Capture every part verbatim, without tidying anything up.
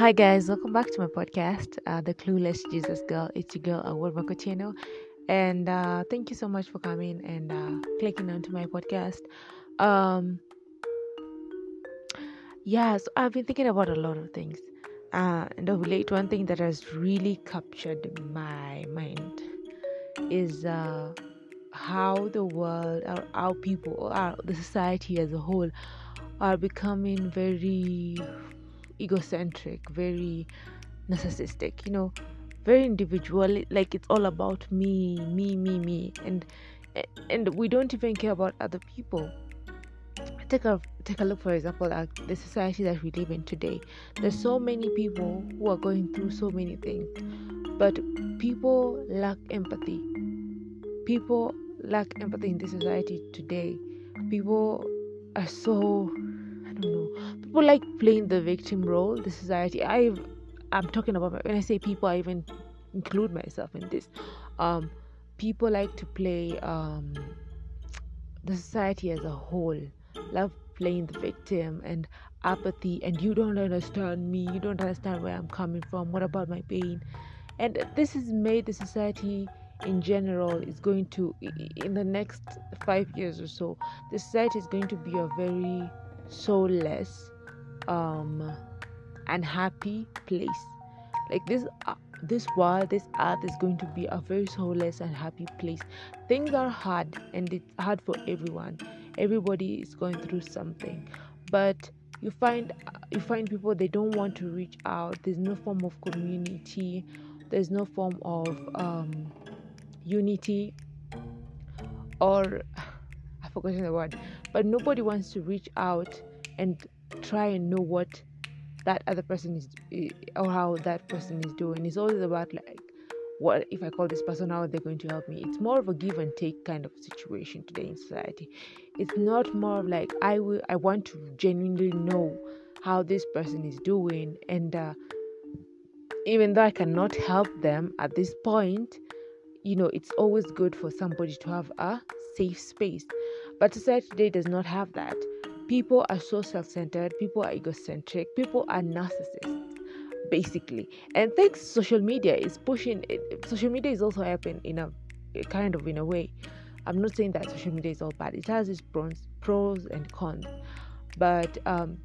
Hi guys, welcome back to my podcast, uh, The Clueless Jesus Girl. It's your girl, Award Makotino, and uh, thank you so much for coming and uh, clicking onto my podcast. Um, yeah, so I've been thinking about a lot of things, uh, and of late, one thing that has really captured my mind is uh, how the world, or our people, or our, the society as a whole, are becoming very egocentric, very narcissistic, you know, very individual. Like, it's all about me, me, me, me, and and we don't even care about other people. Take a take a look, for example, at the society that we live in today. There's so many people who are going through so many things, but people lack empathy. People lack empathy in the society today. People are so, I don't know. People like playing the victim role. The society. I, I'm talking about when I say people, I even include myself in this. Um, people like to play um, the society as a whole. Love playing the victim and apathy. And you don't understand me. You don't understand where I'm coming from. What about my pain? And this has made the society in general is going to, in the next five years or so, the society is going to be a very soulless, um, unhappy place. Like this, uh, this world, this earth is going to be a very soulless and happy place. Things are hard, and it's hard for everyone. Everybody is going through something, but you find you find people, they don't want to reach out. There's no form of community. There's no form of um, unity, or I've forgotten the word, but nobody wants to reach out and try and know what that other person is or how that person is doing. It's always about, like, what if I call this person, how are they going to help me? It's more of a give and take kind of situation today in society. It's not more of like I will I want to genuinely know how this person is doing, and uh, even though I cannot help them at this point, you know, it's always good for somebody to have a safe space. But society today does not have that. People are so self-centered. People are egocentric. People are narcissists, basically. And thanks, social media is pushing it. Social media is also helping in a kind of in a way. I'm not saying that social media is all bad. It has its pros, pros and cons. But um,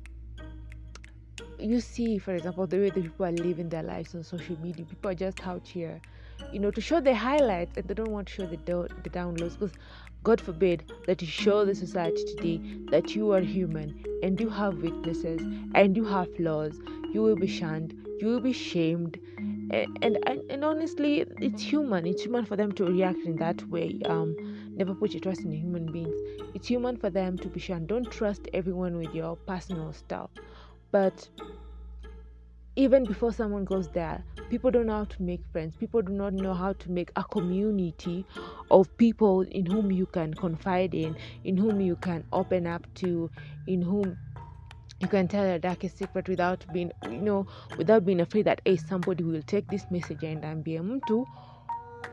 you see, for example, the way the people are living their lives on social media. People are just out here, you know, to show the highlights, and they don't want to show the do- the downloads, because God forbid that you show the society today that you are human and you have weaknesses and you have flaws. You will be shunned. You will be shamed. And and, and honestly, it's human. It's human for them to react in that way. Um, never put your trust in human beings. It's human for them to be shunned. Don't trust everyone with your personal stuff. But even before someone goes there, people don't know how to make friends. People do not know how to make a community of people in whom you can confide in, in whom you can open up to, in whom you can tell your darkest secret without being, you know, without being afraid that, hey, somebody will take this message and I'm be able to,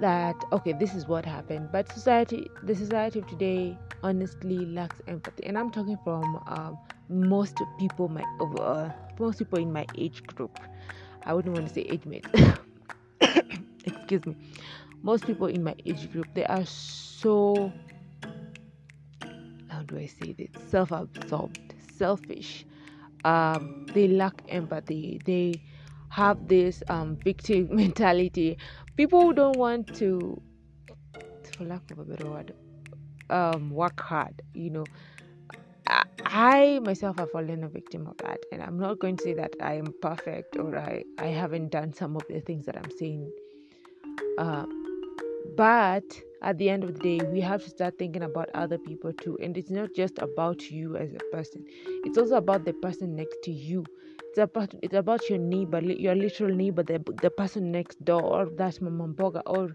that, okay, this is what happened. But society, the society of today, honestly lacks empathy. And I'm talking from um, most people, my uh, most people in my age group. I wouldn't want to say age mates. Excuse me. Most people in my age group, they are so, how do I say this? Self-absorbed, selfish. Um, they lack empathy. They have this um, victim mentality. People who don't want to, for lack of a better word, um, work hard, you know. I myself have fallen a victim of that, and I'm not going to say that I am perfect or I, I haven't done some of the things that I'm saying. Uh, but at the end of the day, we have to start thinking about other people too, and it's not just about you as a person. It's also about the person next to you. It's about it's about your neighbor, your literal neighbor, the the person next door, or that mama mboga, or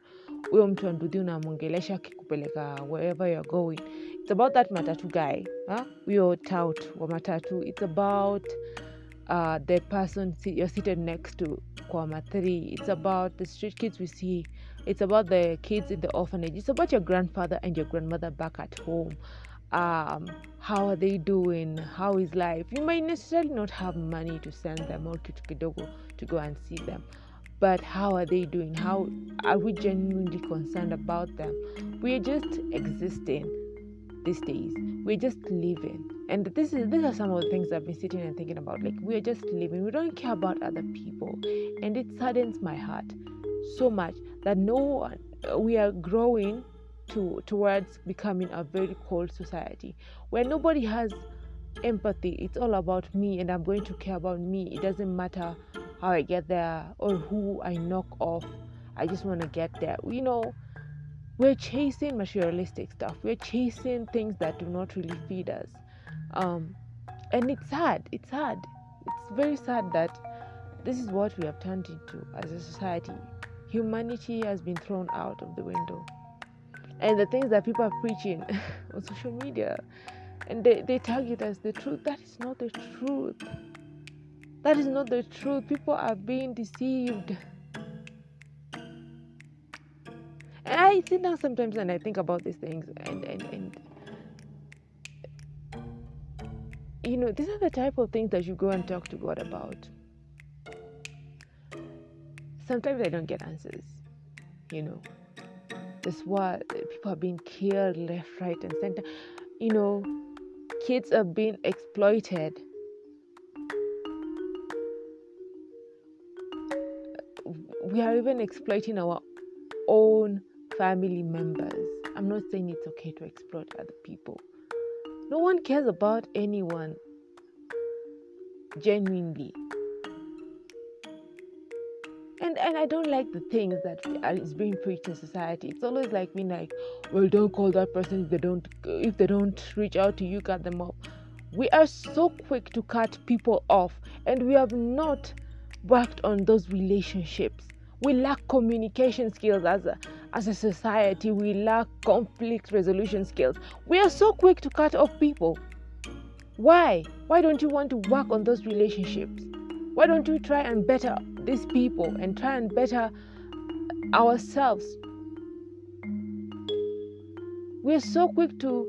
wewe mtu andudi unamwongelesha kikupeleka wherever you're going. It's about that matatu guy, huh? We're tout wa matatu. It's about uh, the person you're seated next to, kwama three. It's about the street kids we see. It's about the kids in the orphanage. It's about your grandfather and your grandmother back at home. um, how are they doing, how is life. You might necessarily not have money to send them or kitu kidogo to go and see them, but how are they doing? How are we genuinely concerned about them? We are just existing these days. We're just living, and this is these are some of the things I've been sitting and thinking about. Like, we're just living. We don't care about other people, and it saddens my heart so much that no one. We are growing to towards becoming a very cold society where nobody has empathy. It's all about me, and I'm going to care about me. It doesn't matter how I get there or who I knock off. I just want to get there. You know, we're chasing materialistic stuff. We're chasing things that do not really feed us. Um, and it's sad. It's sad. It's very sad that this is what we have turned into as a society. Humanity has been thrown out of the window. And the things that people are preaching on social media, and they, they tag it as the truth. That is not the truth. That is not the truth. People are being deceived. And I sit down sometimes and I think about these things, and, and, and you know, these are the type of things that you go and talk to God about. Sometimes I don't get answers, you know. That's why people are being killed left, right, and center. You know, kids are being exploited. We are even exploiting our own family members. I'm not saying it's okay to exploit other people. No one cares about anyone genuinely. And and I don't like the things that is being preached in society. It's always like being like, well, don't call that person if they don't if they don't reach out to you, cut them off. We are so quick to cut people off, and we have not worked on those relationships. We lack communication skills as a, as a society. We lack conflict resolution skills. We are so quick to cut off people. Why? Why don't you want to work on those relationships? Why don't you try and better these people and try and better ourselves? We're so quick to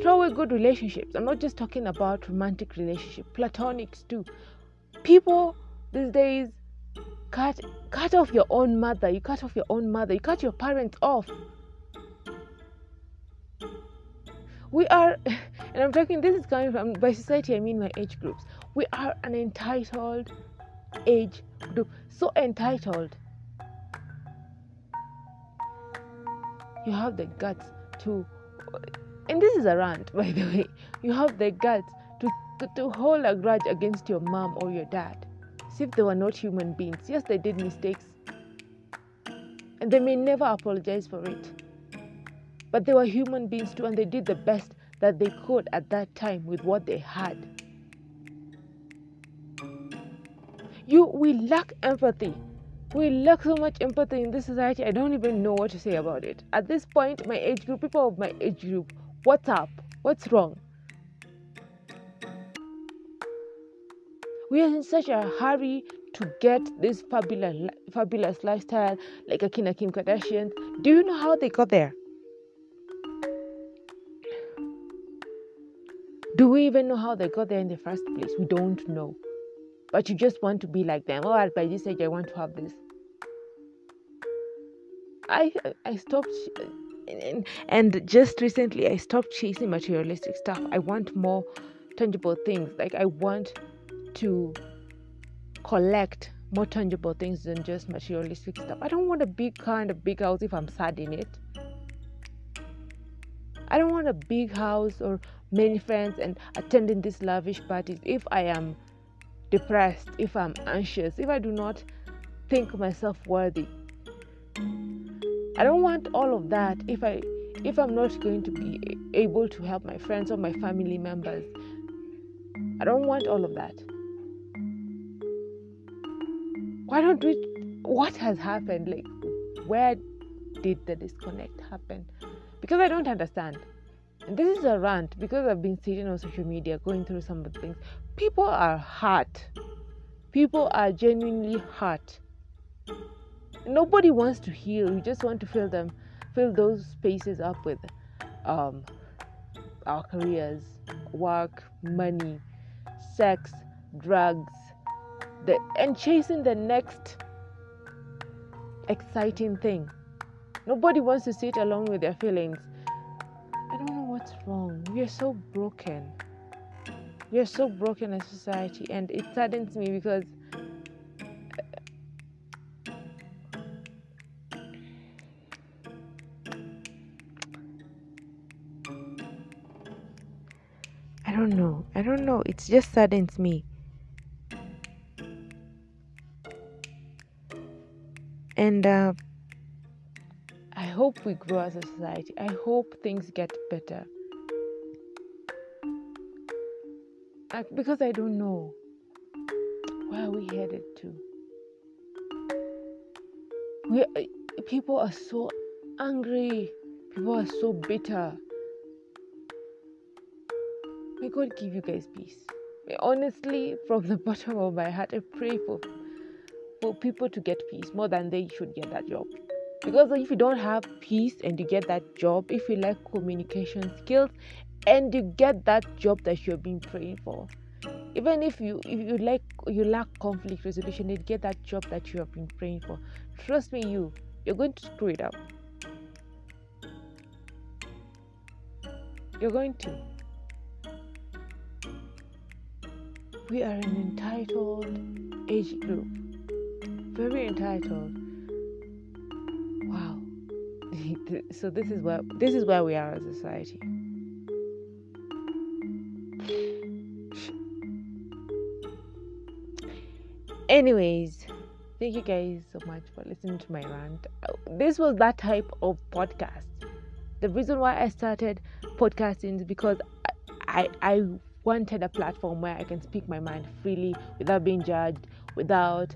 throw away good relationships. I'm not just talking about romantic relationships, platonics too. People these days cut cut off your own mother, you cut off your own mother, you cut your parents off. We are, and I'm talking, this is coming from, by society, I mean my age groups. We are an entitled age group. So entitled. You have the guts to, and this is a rant, by the way. You have the guts to, to, to hold a grudge against your mom or your dad. See, if they were not human beings. Yes, they did mistakes. And they may never apologize for it. But they were human beings too, and they did the best that they could at that time with what they had. You, we lack empathy. We lack so much empathy in this society. I don't even know what to say about it. At this point, my age group, people of my age group, what's up? What's wrong? We are in such a hurry to get this fabulous, fabulous lifestyle, like Akina Kim Kardashian. Do you know how they got there? Do we even know how they got there in the first place? We don't know. But you just want to be like them. Oh, by this age, I want to have this. I I stopped, and, and just recently, I stopped chasing materialistic stuff. I want more tangible things. Like, I want to collect more tangible things than just materialistic stuff. I don't want a big car and a big house if I'm sad in it. I don't want a big house or many friends and attending these lavish parties if I am depressed, if I'm anxious, if I do not think myself worthy. I don't want all of that if I if I'm not going to be able to help my friends or my family members. I don't want all of that. Why don't we what has happened? Like, where did the disconnect happen? Because I don't understand. And this is a rant because I've been sitting on social media going through some of the things. People are hurt. People are genuinely hurt. Nobody wants to heal. We just want to feel them fill those spaces up with um, our careers, work, money, sex, drugs, the, and chasing the next exciting thing. Nobody wants to sit alone with their feelings. I don't know what's wrong. We are so broken. We are so broken as society, and it saddens me because I don't know. I don't know. It just saddens me. And uh, I hope we grow as a society. I hope things get better. I, because I don't know where are we headed to. We people are so angry. People are so bitter. May God give you guys peace. Honestly, from the bottom of my heart, I pray for, for people to get peace more than they should get that job. Because if you don't have peace and you get that job, if you lack communication skills and you get that job that you've been praying for, even if you if you lack you lack conflict resolution, you get that job that you have been praying for. Trust me, you you're going to screw it up. You're going to. We are an entitled age group. Very entitled. Wow. So this is where this is where we are as a society. Anyways, thank you guys so much for listening to my rant. This was that type of podcast. The reason why I started podcasting is because I I, I wanted a platform where I can speak my mind freely without being judged, without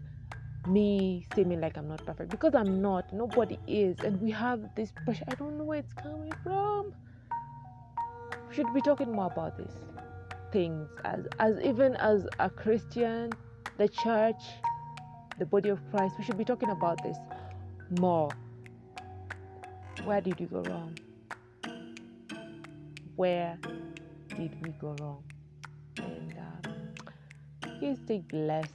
me seeming like I'm not perfect, because I'm not. Nobody is, and we have this pressure. I don't know where it's coming from. We should be talking more about these things as, as even as a Christian, the church, the body of Christ. We should be talking about this more. Where did you go wrong? Where did we go wrong? And um, you stay blessed.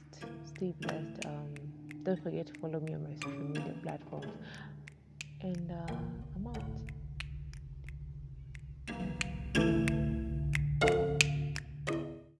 Stay blessed. Um, don't forget to follow me on my social media platforms. And uh, I'm out.